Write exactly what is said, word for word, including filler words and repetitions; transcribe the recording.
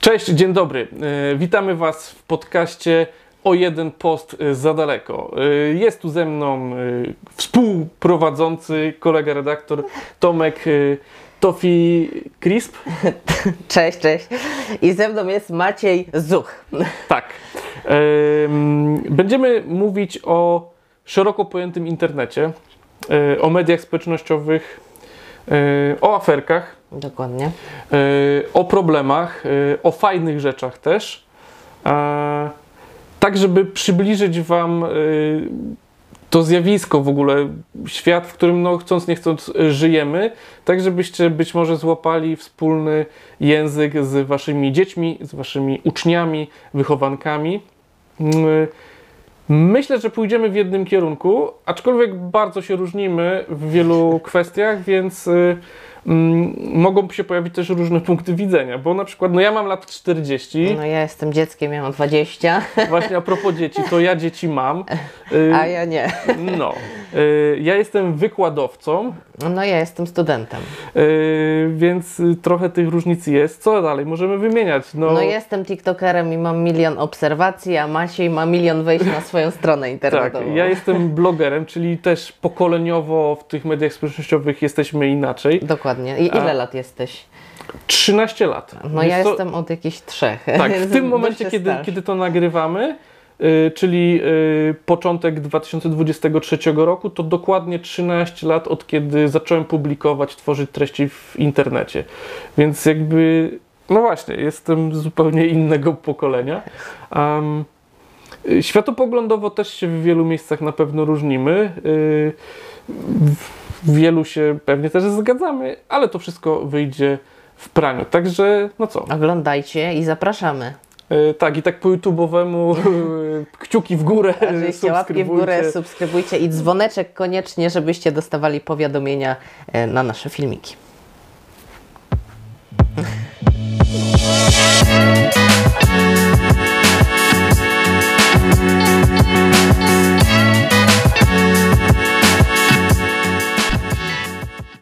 Cześć, dzień dobry. Witamy Was w podcaście O Jeden Post Za Daleko. Jest tu ze mną współprowadzący kolega redaktor Tomek Toffiecrisp. Cześć, cześć. I ze mną jest Maciej Zuch. Tak. Będziemy mówić o szeroko pojętym internecie, o mediach społecznościowych, o aferkach. Dokładnie. O problemach, o fajnych rzeczach też. Tak, żeby przybliżyć Wam to zjawisko w ogóle, świat, w którym no, chcąc nie chcąc żyjemy, tak żebyście być może złapali wspólny język z Waszymi dziećmi, z Waszymi uczniami, wychowankami. Myślę, że pójdziemy w jednym kierunku, aczkolwiek bardzo się różnimy w wielu kwestiach, więc mogą się pojawić też różne punkty widzenia, bo na przykład, no ja mam lat czterdzieści. No ja jestem dzieckiem, ja mam dwadzieścia. Właśnie a propos dzieci, to ja dzieci mam. A ja nie. No. Ja jestem wykładowcą. No ja jestem studentem. Więc trochę tych różnic jest. Co dalej możemy wymieniać? No, no jestem tiktokerem i mam milion obserwacji, a Maciej ma milion wejść na swoją stronę internetową. Tak, ja jestem blogerem, czyli też pokoleniowo w tych mediach społecznościowych jesteśmy inaczej. Dokładnie. I ile A, lat jesteś? trzynaście lat. No Wiesz ja to... jestem od jakichś trzech. Tak, w tym momencie, kiedy, kiedy to nagrywamy, yy, czyli yy, początek dwa tysiące dwudziestego trzeciego roku, to dokładnie trzynaście lat od kiedy zacząłem publikować, tworzyć treści w internecie. Więc jakby, no właśnie, jestem zupełnie innego pokolenia. Um, światopoglądowo też się w wielu miejscach na pewno różnimy. Yy, w, Wielu się pewnie też zgadzamy, ale to wszystko wyjdzie w praniu. Także, no co? Oglądajcie i zapraszamy. Yy, tak, i tak po YouTube'owemu yy, kciuki w górę, subskrybujcie. Łapki w górę, subskrybujcie i dzwoneczek koniecznie, żebyście dostawali powiadomienia yy, na nasze filmiki.